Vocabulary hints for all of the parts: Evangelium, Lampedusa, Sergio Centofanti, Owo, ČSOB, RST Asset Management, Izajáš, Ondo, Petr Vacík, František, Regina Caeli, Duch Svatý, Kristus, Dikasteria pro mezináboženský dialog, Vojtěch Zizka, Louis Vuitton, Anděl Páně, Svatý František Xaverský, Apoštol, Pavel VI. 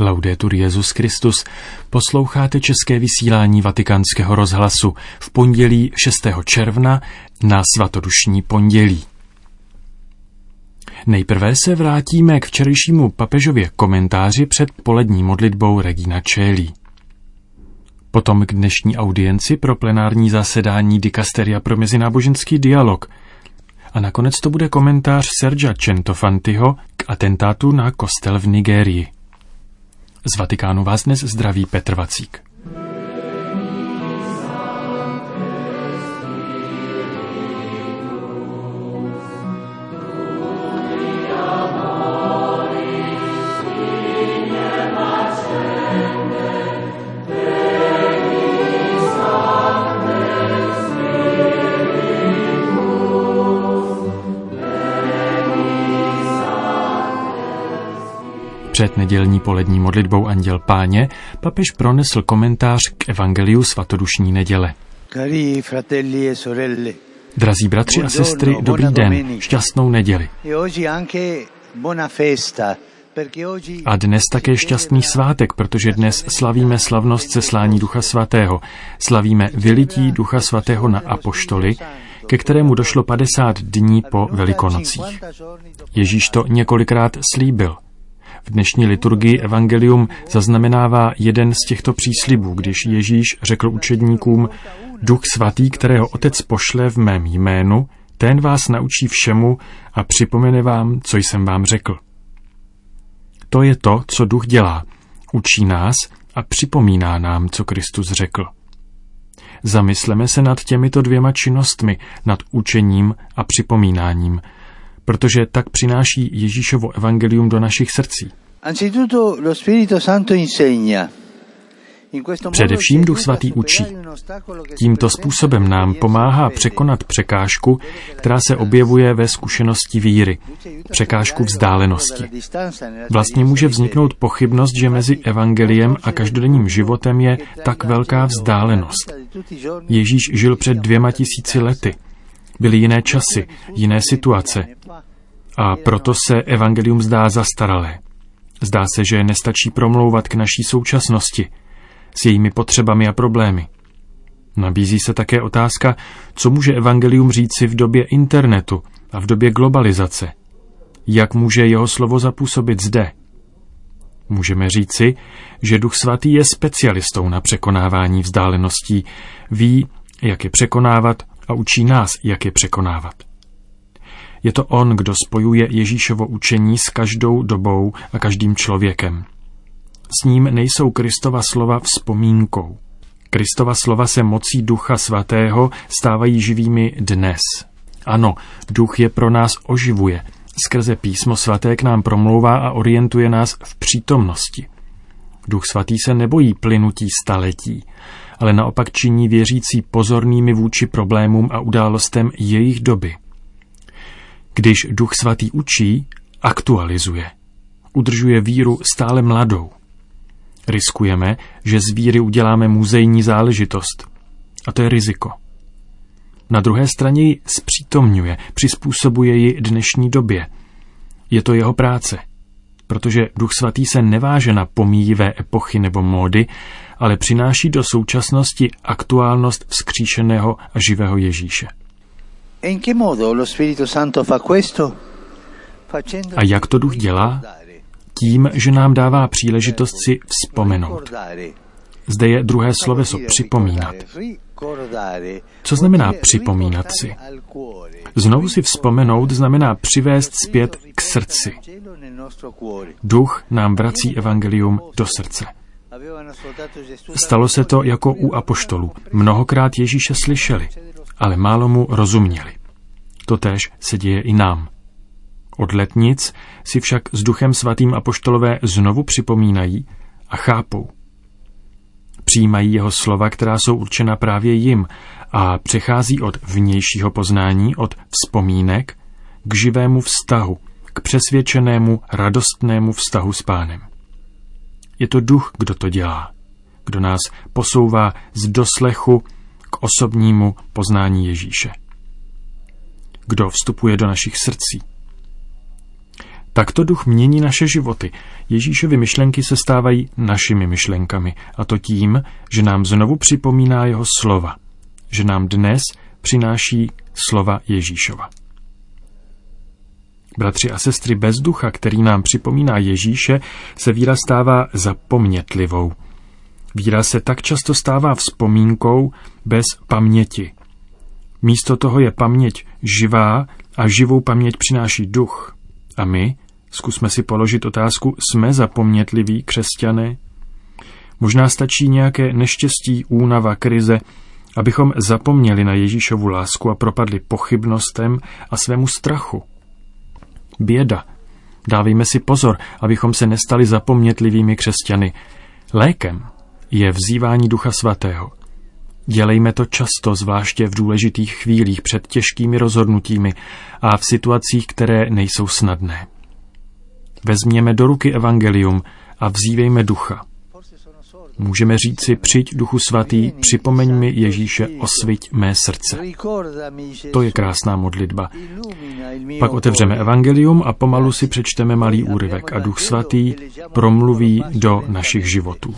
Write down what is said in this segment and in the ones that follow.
Laudetur Jesus Christus. Posloucháte české vysílání Vatikánského rozhlasu v pondělí 6. června na svatodušní pondělí. Nejprve se vrátíme k včerejšímu papežově komentáři před polední modlitbou Regina Caeli. Potom k dnešní audienci pro plenární zasedání Dikasteria pro mezináboženský dialog. A nakonec to bude komentář Sergia Centofantiho k atentátu na kostel v Nigérii. Z Vatikánu vás dnes zdraví Petr Vacík. Před nedělní polední modlitbou Anděl Páně papež pronesl komentář k Evangeliu svatodušní neděle. Drazí bratři a sestry, dobrý den, šťastnou neděli. A dnes také šťastný svátek, protože dnes slavíme slavnost seslání Ducha Svatého. Slavíme vylití Ducha Svatého na apoštoly, ke kterému došlo 50 dní po Velikonocích. Ježíš to několikrát slíbil. V dnešní liturgii Evangelium zaznamenává jeden z těchto příslibů, když Ježíš řekl učedníkům: Duch Svatý, kterého Otec pošle v mém jménu, ten vás naučí všemu a připomene vám, co jsem vám řekl. To je to, co Duch dělá. Učí nás a připomíná nám, co Kristus řekl. Zamysleme se nad těmito dvěma činnostmi, nad učením a připomínáním, protože tak přináší Ježíšovo evangelium do našich srdcí. Především Duch Svatý učí. Tímto způsobem nám pomáhá překonat překážku, která se objevuje ve zkušenosti víry, překážku vzdálenosti. Vlastně může vzniknout pochybnost, že mezi evangeliem a každodenním životem je tak velká vzdálenost. Ježíš žil před 2000 lety. Byly jiné časy, jiné situace. A proto se evangelium zdá zastaralé. Zdá se, že nestačí promlouvat k naší současnosti, s jejími potřebami a problémy. Nabízí se také otázka, co může evangelium říci v době internetu a v době globalizace. Jak může jeho slovo zapůsobit zde? Můžeme říci, že Duch Svatý je specialistou na překonávání vzdáleností, ví, jak je překonávat, a učí nás, jak je překonávat. Je to on, kdo spojuje Ježíšovo učení s každou dobou a každým člověkem. S ním nejsou Kristova slova vzpomínkou. Kristova slova se mocí Ducha Svatého stávají živými dnes. Ano, Duch je pro nás oživuje. Skrze Písmo svaté k nám promlouvá a orientuje nás v přítomnosti. Duch Svatý se nebojí plynutí staletí, ale naopak činí věřící pozornými vůči problémům a událostem jejich doby. Když Duch Svatý učí, aktualizuje. Udržuje víru stále mladou. Riskujeme, že z víry uděláme muzejní záležitost. A to je riziko. Na druhé straně ji zpřítomňuje, přizpůsobuje ji dnešní době. Je to jeho práce. Protože Duch Svatý se neváže na pomíjivé epochy nebo módy, ale přináší do současnosti aktuálnost vzkříšeného a živého Ježíše. A jak to Duch dělá? Tím, že nám dává příležitost si vzpomenout. Zde je druhé sloveso připomínat. Co znamená připomínat si? Znovu si vzpomenout znamená přivést zpět k srdci. Duch nám vrací evangelium do srdce. Stalo se to jako u apoštolů. Mnohokrát Ježíše slyšeli, ale málo mu rozuměli. Totéž se děje i nám. Od letnic si však s Duchem Svatým apoštolové znovu připomínají a chápou. Přijímají jeho slova, která jsou určena právě jim, a přechází od vnějšího poznání, od vzpomínek, k živému vztahu, k přesvědčenému, radostnému vztahu s Pánem. Je to Duch, kdo to dělá, kdo nás posouvá z doslechu k osobnímu poznání Ježíše. Kdo vstupuje do našich srdcí. Takto duch mění naše životy. Ježíšovy myšlenky se stávají našimi myšlenkami, a to tím, že nám znovu připomíná jeho slova, že nám dnes přináší slova Ježíšova. Bratři a sestry, bez ducha, který nám připomíná Ježíše, se víra stává zapomnětlivou. Víra se tak často stává vzpomínkou bez paměti. Místo toho je paměť živá a živou paměť přináší duch. A my, zkusme si položit otázku, jsme zapomnětliví křesťané? Možná stačí nějaké neštěstí, únava, krize, abychom zapomněli na Ježíšovu lásku a propadli pochybnostem a svému strachu. Běda. Dávejme si pozor, abychom se nestali zapomnětlivými křesťany. Lékem je vzývání Ducha Svatého. Dělejme to často, zvláště v důležitých chvílích před těžkými rozhodnutími a v situacích, které nejsou snadné. Vezměme do ruky Evangelium a vzývejme Ducha. Můžeme říci, přijď Duchu Svatý, připomeň mi Ježíše, osviť mé srdce. To je krásná modlitba. Pak otevřeme Evangelium a pomalu si přečteme malý úryvek a Duch Svatý promluví do našich životů.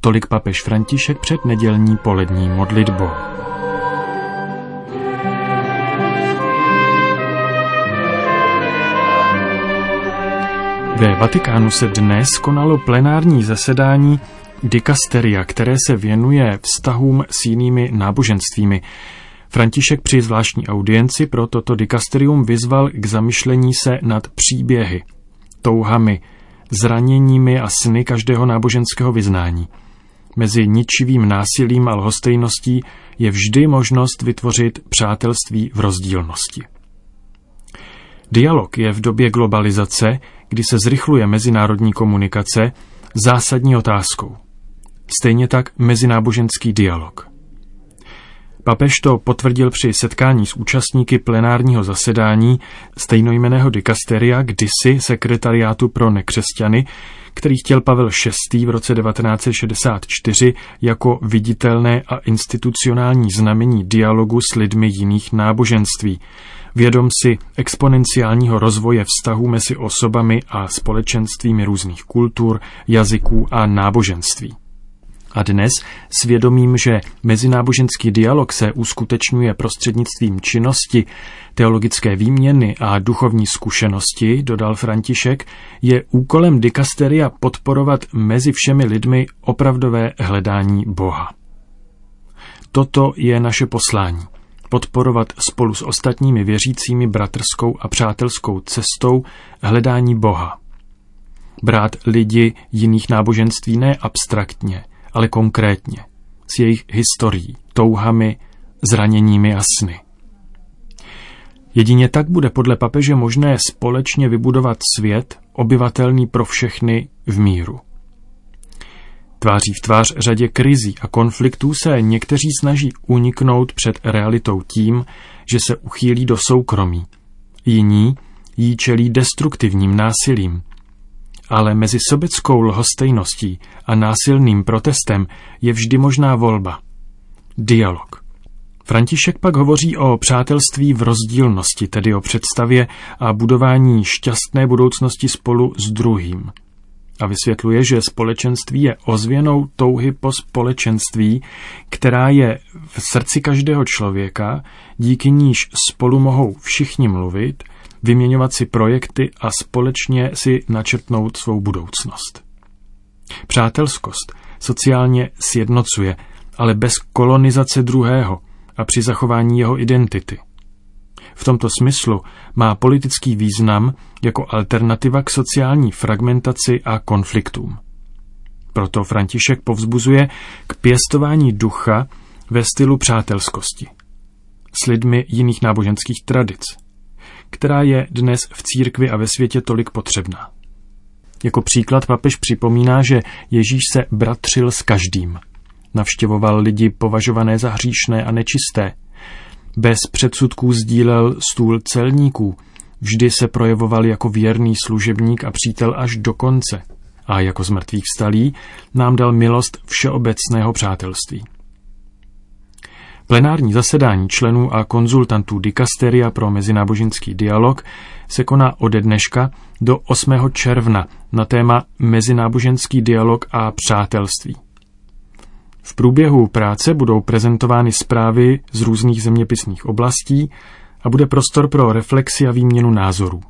Tolik papež František před nedělní polední modlitbou. Ve Vatikánu se dnes konalo plenární zasedání Dikasteria, které se věnuje vztahům s jinými náboženstvími. František při zvláštní audienci pro toto dikasterium vyzval k zamyšlení se nad příběhy, touhami, zraněními a sny každého náboženského vyznání. Mezi ničivým násilím a lhostejností je vždy možnost vytvořit přátelství v rozdílnosti. Dialog je v době globalizace, kdy se zrychluje mezinárodní komunikace, zásadní otázkou. Stejně tak mezináboženský dialog. Papež to potvrdil při setkání s účastníky plenárního zasedání stejnojmenného dikasteria, kdysi sekretariátu pro nekřesťany, který chtěl Pavel VI. v roce 1964 jako viditelné a institucionální znamení dialogu s lidmi jiných náboženství, vědom si exponenciálního rozvoje vztahu mezi osobami a společenstvími různých kultur, jazyků a náboženství. A dnes svědomím, že mezináboženský dialog se uskutečňuje prostřednictvím činnosti, teologické výměny a duchovní zkušenosti, dodal František, je úkolem dikasteria podporovat mezi všemi lidmi opravdové hledání Boha. Toto je naše poslání. Podporovat spolu s ostatními věřícími bratrskou a přátelskou cestou hledání Boha. Brát lidi jiných náboženství ne abstraktně, ale konkrétně, s jejich historií, touhami, zraněními a sny. Jedině tak bude podle papeže možné společně vybudovat svět, obyvatelný pro všechny v míru. Tváří v tvář řadě krizí a konfliktů se někteří snaží uniknout před realitou tím, že se uchýlí do soukromí. Jiní jí čelí destruktivním násilím. Ale mezi sobeckou lhostejností a násilným protestem je vždy možná volba. Dialog. František pak hovoří o přátelství v rozdílnosti, tedy o představě a budování šťastné budoucnosti spolu s druhým. A vysvětluje, že společenství je ozvěnou touhy po společenství, která je v srdci každého člověka, díky níž spolu mohou všichni mluvit, vyměňovat si projekty a společně si načrtnout svou budoucnost. Přátelskost sociálně sjednocuje, ale bez kolonizace druhého a při zachování jeho identity. V tomto smyslu má politický význam jako alternativa k sociální fragmentaci a konfliktům. Proto František povzbuzuje k pěstování ducha ve stylu přátelskosti s lidmi jiných náboženských tradic, která je dnes v církvi a ve světě tolik potřebná. Jako příklad papež připomíná, že Ježíš se bratřil s každým. Navštěvoval lidi považované za hříšné a nečisté. Bez předsudků sdílel stůl celníků. Vždy se projevoval jako věrný služebník a přítel až do konce. A jako z mrtvých vstalý nám dal milost všeobecného přátelství. Plenární zasedání členů a konzultantů Dikasteria pro mezináboženský dialog se koná ode dneška do 8. června na téma Mezináboženský dialog a přátelství. V průběhu práce budou prezentovány zprávy z různých zeměpisných oblastí a bude prostor pro reflexi a výměnu názorů.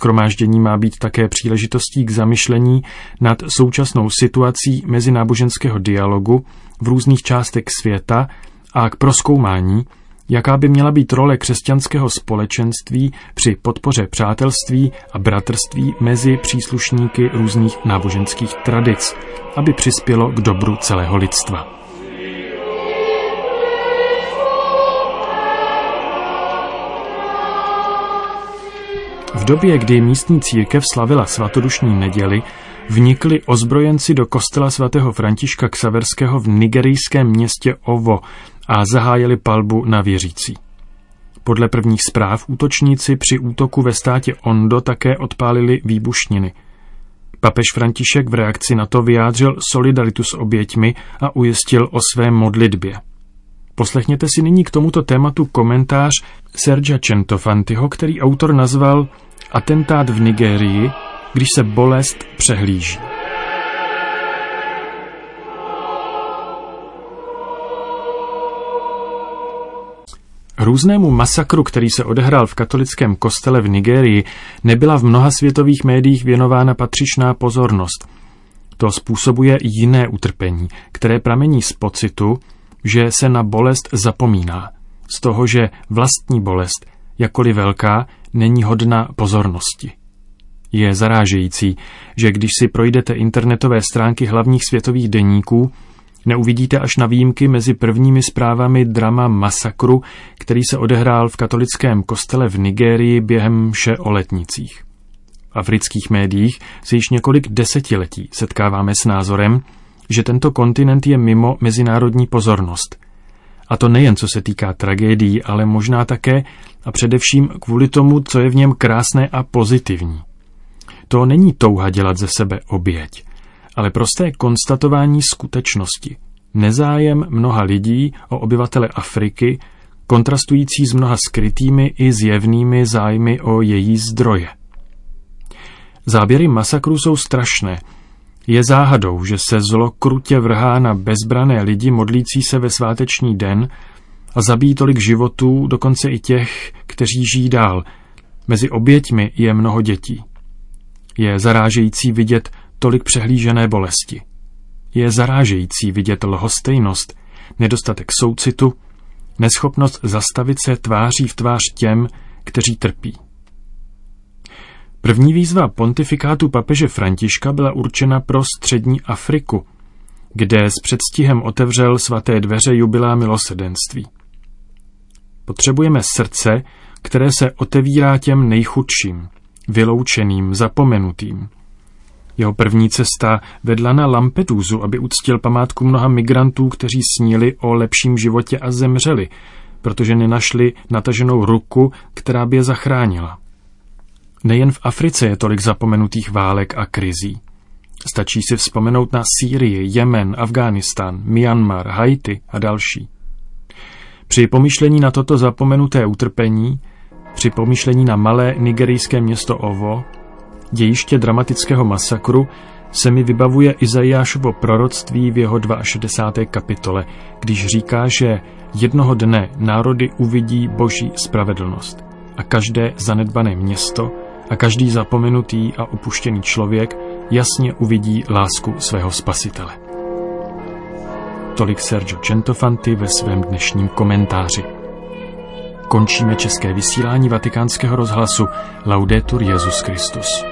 Shromáždění má být také příležitostí k zamyšlení nad současnou situací mezináboženského dialogu v různých částech světa a k prozkoumání, jaká by měla být role křesťanského společenství při podpoře přátelství a bratrství mezi příslušníky různých náboženských tradic, aby přispělo k dobru celého lidstva. V době, kdy místní církev slavila svatodušní neděli, vnikli ozbrojenci do kostela svatého Františka Xaverského v nigerijském městě Owo a zahájili palbu na věřící. Podle prvních zpráv útočníci při útoku ve státě Ondo také odpálili výbušniny. Papež František v reakci na to vyjádřil solidaritu s oběťmi a ujistil o své modlitbě. Poslechněte si nyní k tomuto tématu komentář Sergia Centofantiho, který autor nazval Atentát v Nigérii, když se bolest přehlíží. Hrůznému masakru, který se odehrál v katolickém kostele v Nigérii, nebyla v mnoha světových médiích věnována patřičná pozornost. To způsobuje jiné utrpení, které pramení z pocitu, že se na bolest zapomíná, z toho, že vlastní bolest, jakkoliv velká, není hodna pozornosti. Je zarážející, že když si projdete internetové stránky hlavních světových deníků, neuvidíte až na výjimky mezi prvními zprávami drama masakru, který se odehrál v katolickém kostele v Nigérii během mše o letnicích. V afrických médiích se již několik desetiletí setkáváme s názorem, že tento kontinent je mimo mezinárodní pozornost. A to nejen co se týká tragédií, ale možná také a především kvůli tomu, co je v něm krásné a pozitivní. To není touha dělat ze sebe oběť, ale prosté konstatování skutečnosti. Nezájem mnoha lidí o obyvatele Afriky, kontrastující s mnoha skrytými i zjevnými zájmy o její zdroje. Záběry masakru jsou strašné. Je záhadou, že se zlo krutě vrhá na bezbrané lidi modlící se ve sváteční den a zabíjí tolik životů, dokonce i těch, kteří žijí dál. Mezi oběťmi je mnoho dětí. Je zarážející vidět tolik přehlížené bolesti. Je zarážející vidět lhostejnost, nedostatek soucitu, neschopnost zastavit se tváří v tvář těm, kteří trpí. První výzva pontifikátu papeže Františka byla určena pro střední Afriku, kde s předstihem otevřel svaté dveře jubilea milosedenství. Potřebujeme srdce, které se otevírá těm nejchudším, vyloučeným, zapomenutým. Jeho první cesta vedla na Lampedusu, aby uctil památku mnoha migrantů, kteří snili o lepším životě a zemřeli, protože nenašli nataženou ruku, která by je zachránila. Nejen v Africe je tolik zapomenutých válek a krizí. Stačí si vzpomenout na Sýrii, Jemen, Afghánistán, Myanmar, Haiti a další. Při pomyšlení na toto zapomenuté utrpení, při pomyšlení na malé nigerijské město Owo, dějiště dramatického masakru, se mi vybavuje Izajášovo proroctví v jeho 62. kapitole, když říká, že jednoho dne národy uvidí boží spravedlnost a každé zanedbané město a každý zapomenutý a opuštěný člověk jasně uvidí lásku svého spasitele. Tolik Sergio Centofanti ve svém dnešním komentáři. Končíme české vysílání Vatikánského rozhlasu. Laudetur Jesus Christus.